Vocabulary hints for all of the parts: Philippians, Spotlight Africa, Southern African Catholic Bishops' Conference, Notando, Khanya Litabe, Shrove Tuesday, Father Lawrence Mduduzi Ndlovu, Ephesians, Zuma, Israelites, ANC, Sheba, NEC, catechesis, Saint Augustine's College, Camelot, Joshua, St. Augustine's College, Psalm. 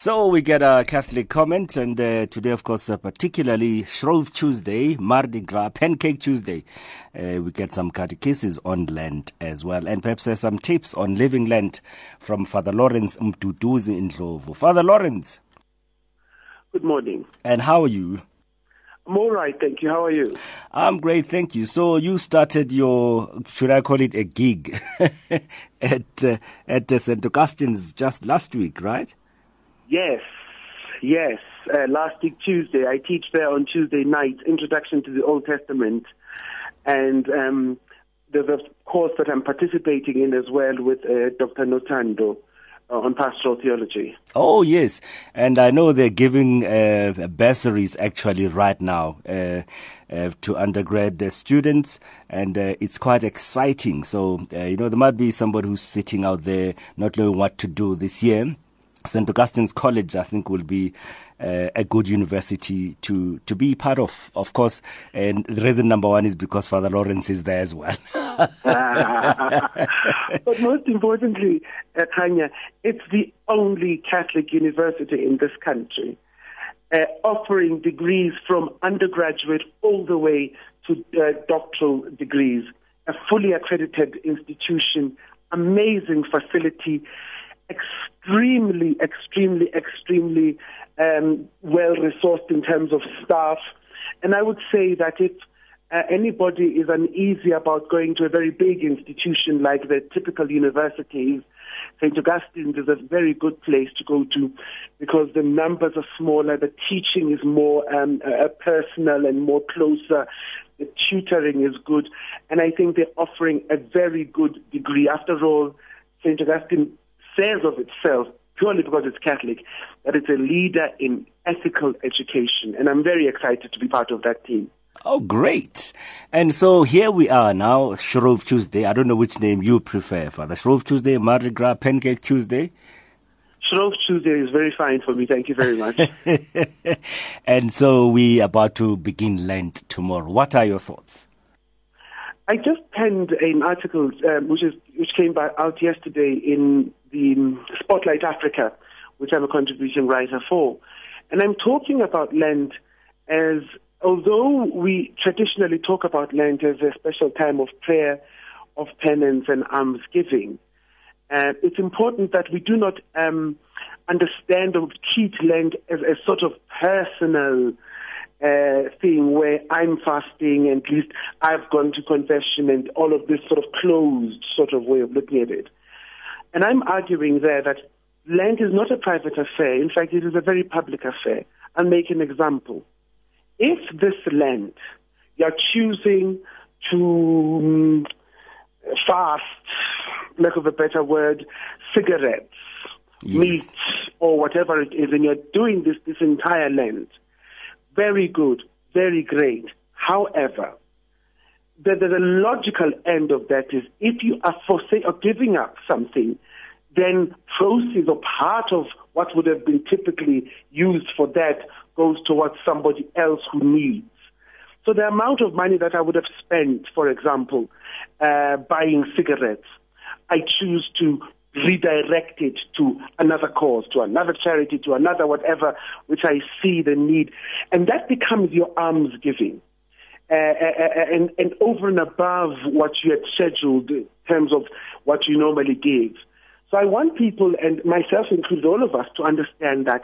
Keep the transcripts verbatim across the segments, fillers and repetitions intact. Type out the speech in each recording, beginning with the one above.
So we get a Catholic comment, and uh, today, of course, uh, particularly Shrove Tuesday, Mardi Gras, Pancake Tuesday, uh, we get some catechesis on Lent as well, and perhaps there's some tips on living Lent from Father Lawrence Mduduzi Ndlovu. Father Lawrence, good morning. And how are you? I'm all right, thank you. How are you? I'm great, thank you. So you started your, should I call it a gig, at uh, at uh, Saint Augustine's just last week, right? Yes, yes. Uh, last week, Tuesday, I teach there on Tuesday night, Introduction to the Old Testament. And um, there's a course that I'm participating in as well with uh, Doctor Notando uh, on pastoral theology. Oh, yes. And I know they're giving uh, bursaries actually right now uh, uh, to undergrad uh, students. And uh, it's quite exciting. So, uh, you know, there might be somebody who's sitting out there not knowing what to do this year. Saint Augustine's College, I think, will be uh, a good university to, to be part of, of course. And the reason number one is because Father Lawrence is there as well. But most importantly, uh, Khanya, it's the only Catholic university in this country uh, offering degrees from undergraduate all the way to uh, doctoral degrees. A fully accredited institution, amazing facility, extremely, extremely, extremely um, well-resourced in terms of staff. And I would say that if uh, anybody is uneasy about going to a very big institution like the typical universities, Saint Augustine's is a very good place to go to because the numbers are smaller, the teaching is more um, uh, personal and more closer, the tutoring is good, and I think they're offering a very good degree. After all, Saint Augustine says of itself, purely because it's Catholic, that it's a leader in ethical education. And I'm very excited to be part of that team. Oh, great. And so here we are now, Shrove Tuesday. I don't know which name you prefer, Father. Shrove Tuesday, Mardi Gras, Pancake Tuesday? Shrove Tuesday is very fine for me. Thank you very much. And so we are about to begin Lent tomorrow. What are your thoughts? I just penned an article um, which is which came by, out yesterday in the um, Spotlight Africa, which I'm a contribution writer for. And I'm talking about Lent as, although we traditionally talk about Lent as a special time of prayer, of penance and almsgiving, uh, it's important that we do not um, understand or treat Lent as a sort of personal Uh, thing where I'm fasting and at least I've gone to confession and all of this sort of closed sort of way of looking at it. And I'm arguing there that Lent is not a private affair. In fact, it is a very public affair. I'll make an example. If this Lent you're choosing to fast, lack of a better word, cigarettes, yes, meat, or whatever it is, and you're doing this this entire Lent, very good, very great. However, the, the, the logical end of that is if you are forsaking or giving up something, then proceeds or part of what would have been typically used for that goes towards somebody else who needs. So the amount of money that I would have spent, for example, uh, buying cigarettes, I choose to redirect it to another cause, to another charity, to another whatever, which I see the need. And that becomes your almsgiving. Uh, and, and over and above what you had scheduled in terms of what you normally give. So I want people, and myself included, all of us, to understand that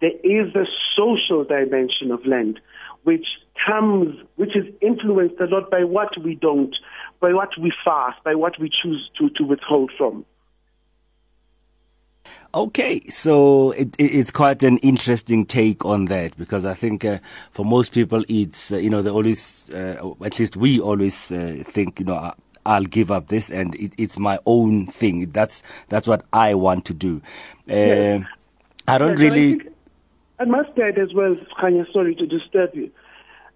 there is a social dimension of Lent, which comes, which is influenced a lot by what we don't, by what we fast, by what we choose to, to withhold from. Okay, so it, it, it's quite an interesting take on that, because I think uh, for most people it's, uh, you know, they always, uh, at least we always uh, think, you know, I'll give up this and it, it's my own thing. That's that's what I want to do. Uh, yes. I don't yes, really... So I, think, I must add as well, Khanya, sorry to disturb you,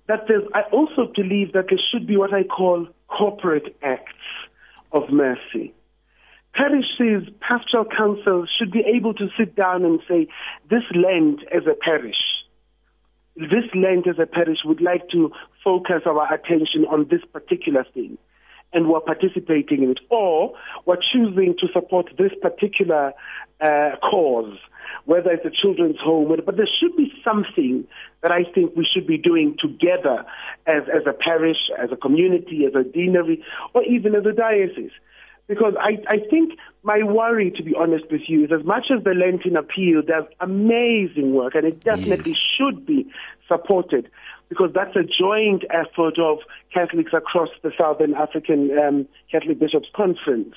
that there's, I also believe that there should be what I call corporate acts of mercy. Parishes, pastoral councils should be able to sit down and say, this Lent as a parish, this Lent as a parish would like to focus our attention on this particular thing, and we're participating in it. Or we're choosing to support this particular uh, cause, whether it's a children's home, but there should be something that I think we should be doing together as, as a parish, as a community, as a deanery, or even as a diocese. Because I, I think my worry, to be honest with you, is as much as the Lenten Appeal does amazing work, and it definitely yes. should be supported, because that's a joint effort of Catholics across the Southern African um, Catholic Bishops' Conference.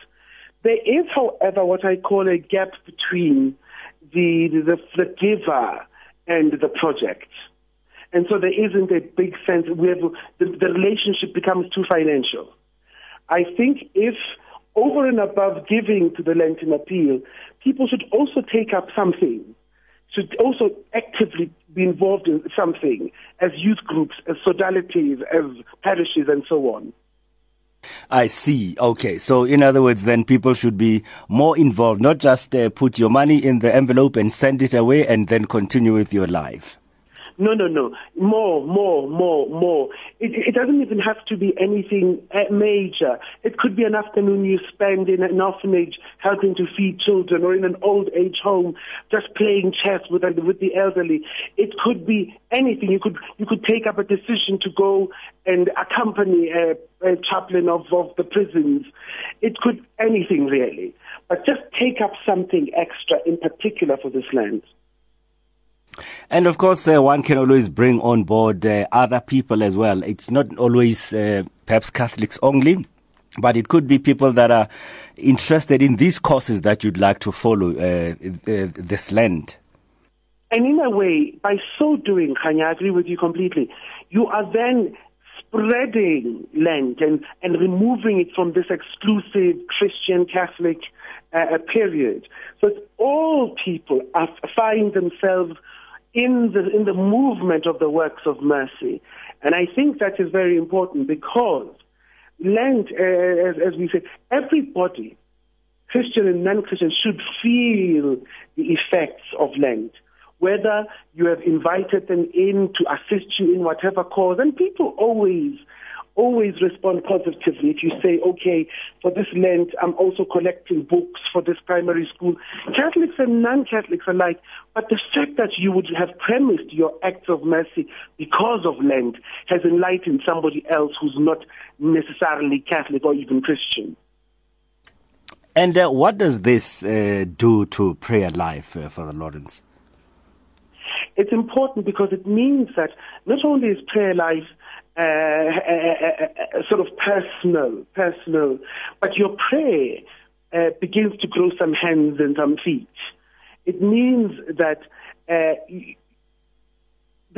There is, however, what I call a gap between the, the, the giver and the project. And so there isn't a big sense. We have, the, the relationship becomes too financial. I think if... over and above giving to the Lenten Appeal, people should also take up something, should also actively be involved in something as youth groups, as sodalities, as parishes, and so on. I see. Okay. So, in other words, then people should be more involved, not just uh, put your money in the envelope and send it away and then continue with your life. No, no, no. More, more, more, more. It, it doesn't even have to be anything major. It could be an afternoon you spend in an orphanage helping to feed children, or in an old age home just playing chess with with the elderly. It could be anything. You could you could take up a decision to go and accompany a, a chaplain of, of the prisons. It could anything really, but just take up something extra in particular for this land. And of course, uh, one can always bring on board uh, other people as well. It's not always uh, perhaps Catholics only, but it could be people that are interested in these courses that you'd like to follow, uh, uh, this land. And in a way, by so doing, Khanya, I agree with you completely, you are then spreading land and, and removing it from this exclusive Christian Catholic uh, period. So that all people are, find themselves in the in the movement of the works of mercy. And I think that is very important, because Lent, uh, as, as we say, everybody, Christian and non-Christian, should feel the effects of Lent, whether you have invited them in to assist you in whatever cause. And people always, always respond positively if you say, okay, for this Lent, I'm also collecting books for this primary school. Catholics and non-Catholics alike. But the fact that you would have premised your acts of mercy because of Lent has enlightened somebody else who's not necessarily Catholic or even Christian. And uh, what does this uh, do to prayer life, uh, Father Lawrence? It's important because it means that not only is prayer life uh, uh, uh, uh, sort of personal, personal, but your prayer uh, begins to grow some hands and some feet. It means that uh, the,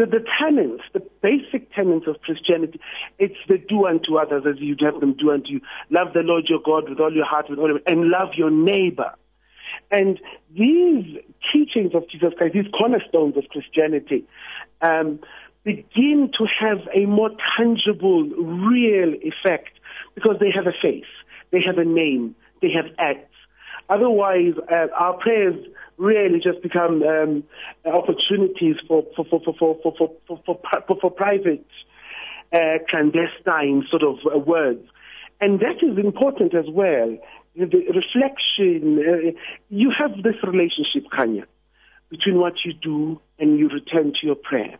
the tenets, the basic tenets of Christianity, it's the do unto others as you'd have them do unto you. Love the Lord your God with all your heart, with all your, and love your neighbor. And these teachings of Jesus Christ, these cornerstones of Christianity, um, begin to have a more tangible, real effect, because they have a face, they have a name, they have acts. Otherwise, uh, our prayers really just become um, opportunities for for for for for for for, for, for, for private, uh, clandestine sort of uh, words, and that is important as well. The reflection, uh, you have this relationship, Khanya, between what you do and you return to your prayer.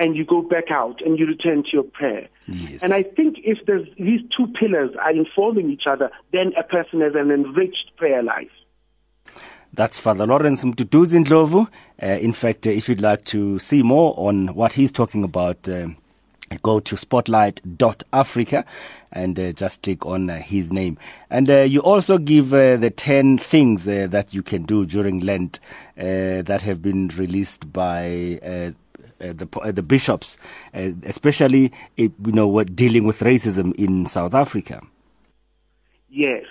And you go back out and you return to your prayer. Yes. And I think if there's, these two pillars are informing each other, then a person has an enriched prayer life. That's Father Lawrence Mduduzi Ndlovu. Uh, in fact, uh, if you'd like to see more on what he's talking about, um, go to spotlight dot africa and uh, just click on uh, his name. And uh, you also give uh, the ten things uh, that you can do during Lent uh, that have been released by uh, uh, the uh, the bishops, uh, especially it, you know what dealing with racism in South Africa. Yes.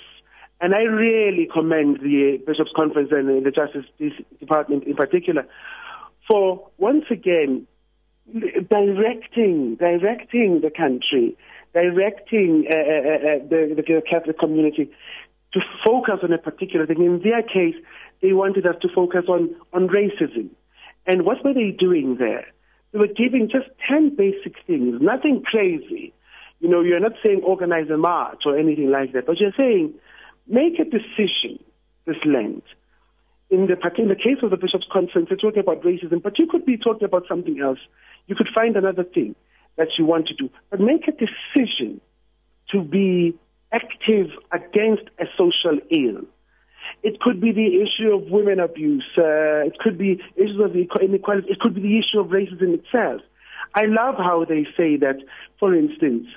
And I really commend the Bishops' Conference and the Justice Department in particular for, once again, Directing, directing the country, directing uh, uh, uh, the, the Catholic community to focus on a particular thing. In their case, they wanted us to focus on, on racism. And what were they doing there? They were giving just ten basic things, nothing crazy. You know, you're not saying organize a march or anything like that, but you're saying make a decision this Lent in the, in the case of the Bishops' Conference, they're talking about racism, but you could be talking about something else. You could find another thing that you want to do. But make a decision to be active against a social ill. It could be the issue of women abuse. Uh, it could be issues of inequality. It could be the issue of racism itself. I love how they say that, for instance,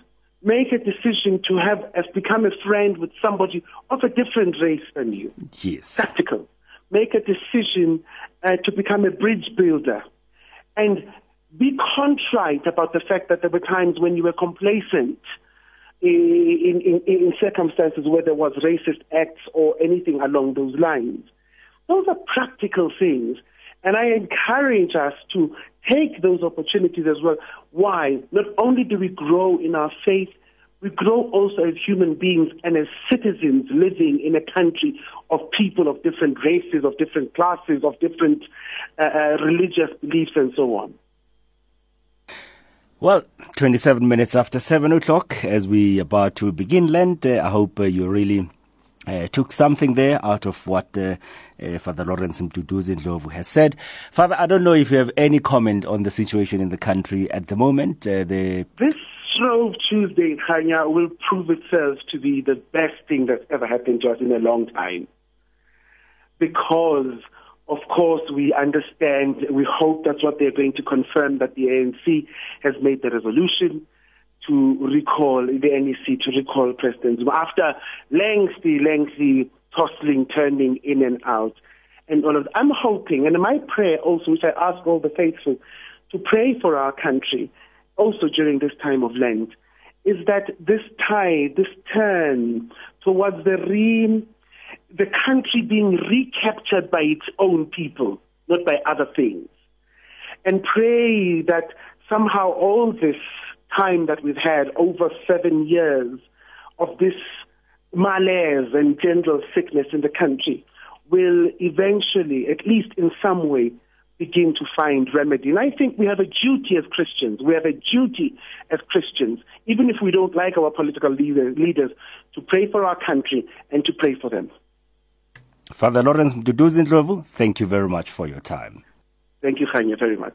make a decision to have as become a friend with somebody of a different race than you. Yes. Practical. Make a decision uh, to become a bridge builder. And be contrite about the fact that there were times when you were complacent in, in, in circumstances where there was racist acts or anything along those lines. Those are practical things. And I encourage us to take those opportunities as well. Why? Not only do we grow in our faith, we grow also as human beings and as citizens living in a country of people of different races, of different classes, of different uh, religious beliefs and so on. Well, twenty-seven minutes after seven o'clock, as we are about to begin Lent, uh, I hope uh, you really uh, took something there out of what uh, uh, Father Lawrence Mduduzi Ndlovu has said. Father, I don't know if you have any comment on the situation in the country at the moment. Uh, the this Shrove Tuesday, Khanya, will prove itself to be the best thing that's ever happened to us in a long time. Because, of course, we understand, we hope that's what they're going to confirm, that the A N C has made the resolution to recall, the N E C to recall President Zuma after lengthy, lengthy tossing, turning in and out. And all of that. I'm hoping, and my prayer also, which I ask all the faithful, to pray for our country, also during this time of Lent, is that this tide, this turn towards the re... the country being recaptured by its own people, not by other things. And pray that somehow all this time that we've had, over seven years of this malaise and general sickness in the country, will eventually, at least in some way, begin to find remedy. And I think we have a duty as Christians, we have a duty as Christians, even if we don't like our political leader, leaders, to pray for our country and to pray for them. Father Lawrence Mduduzi Ndlovu, thank you very much for your time. Thank you, Khanya, very much.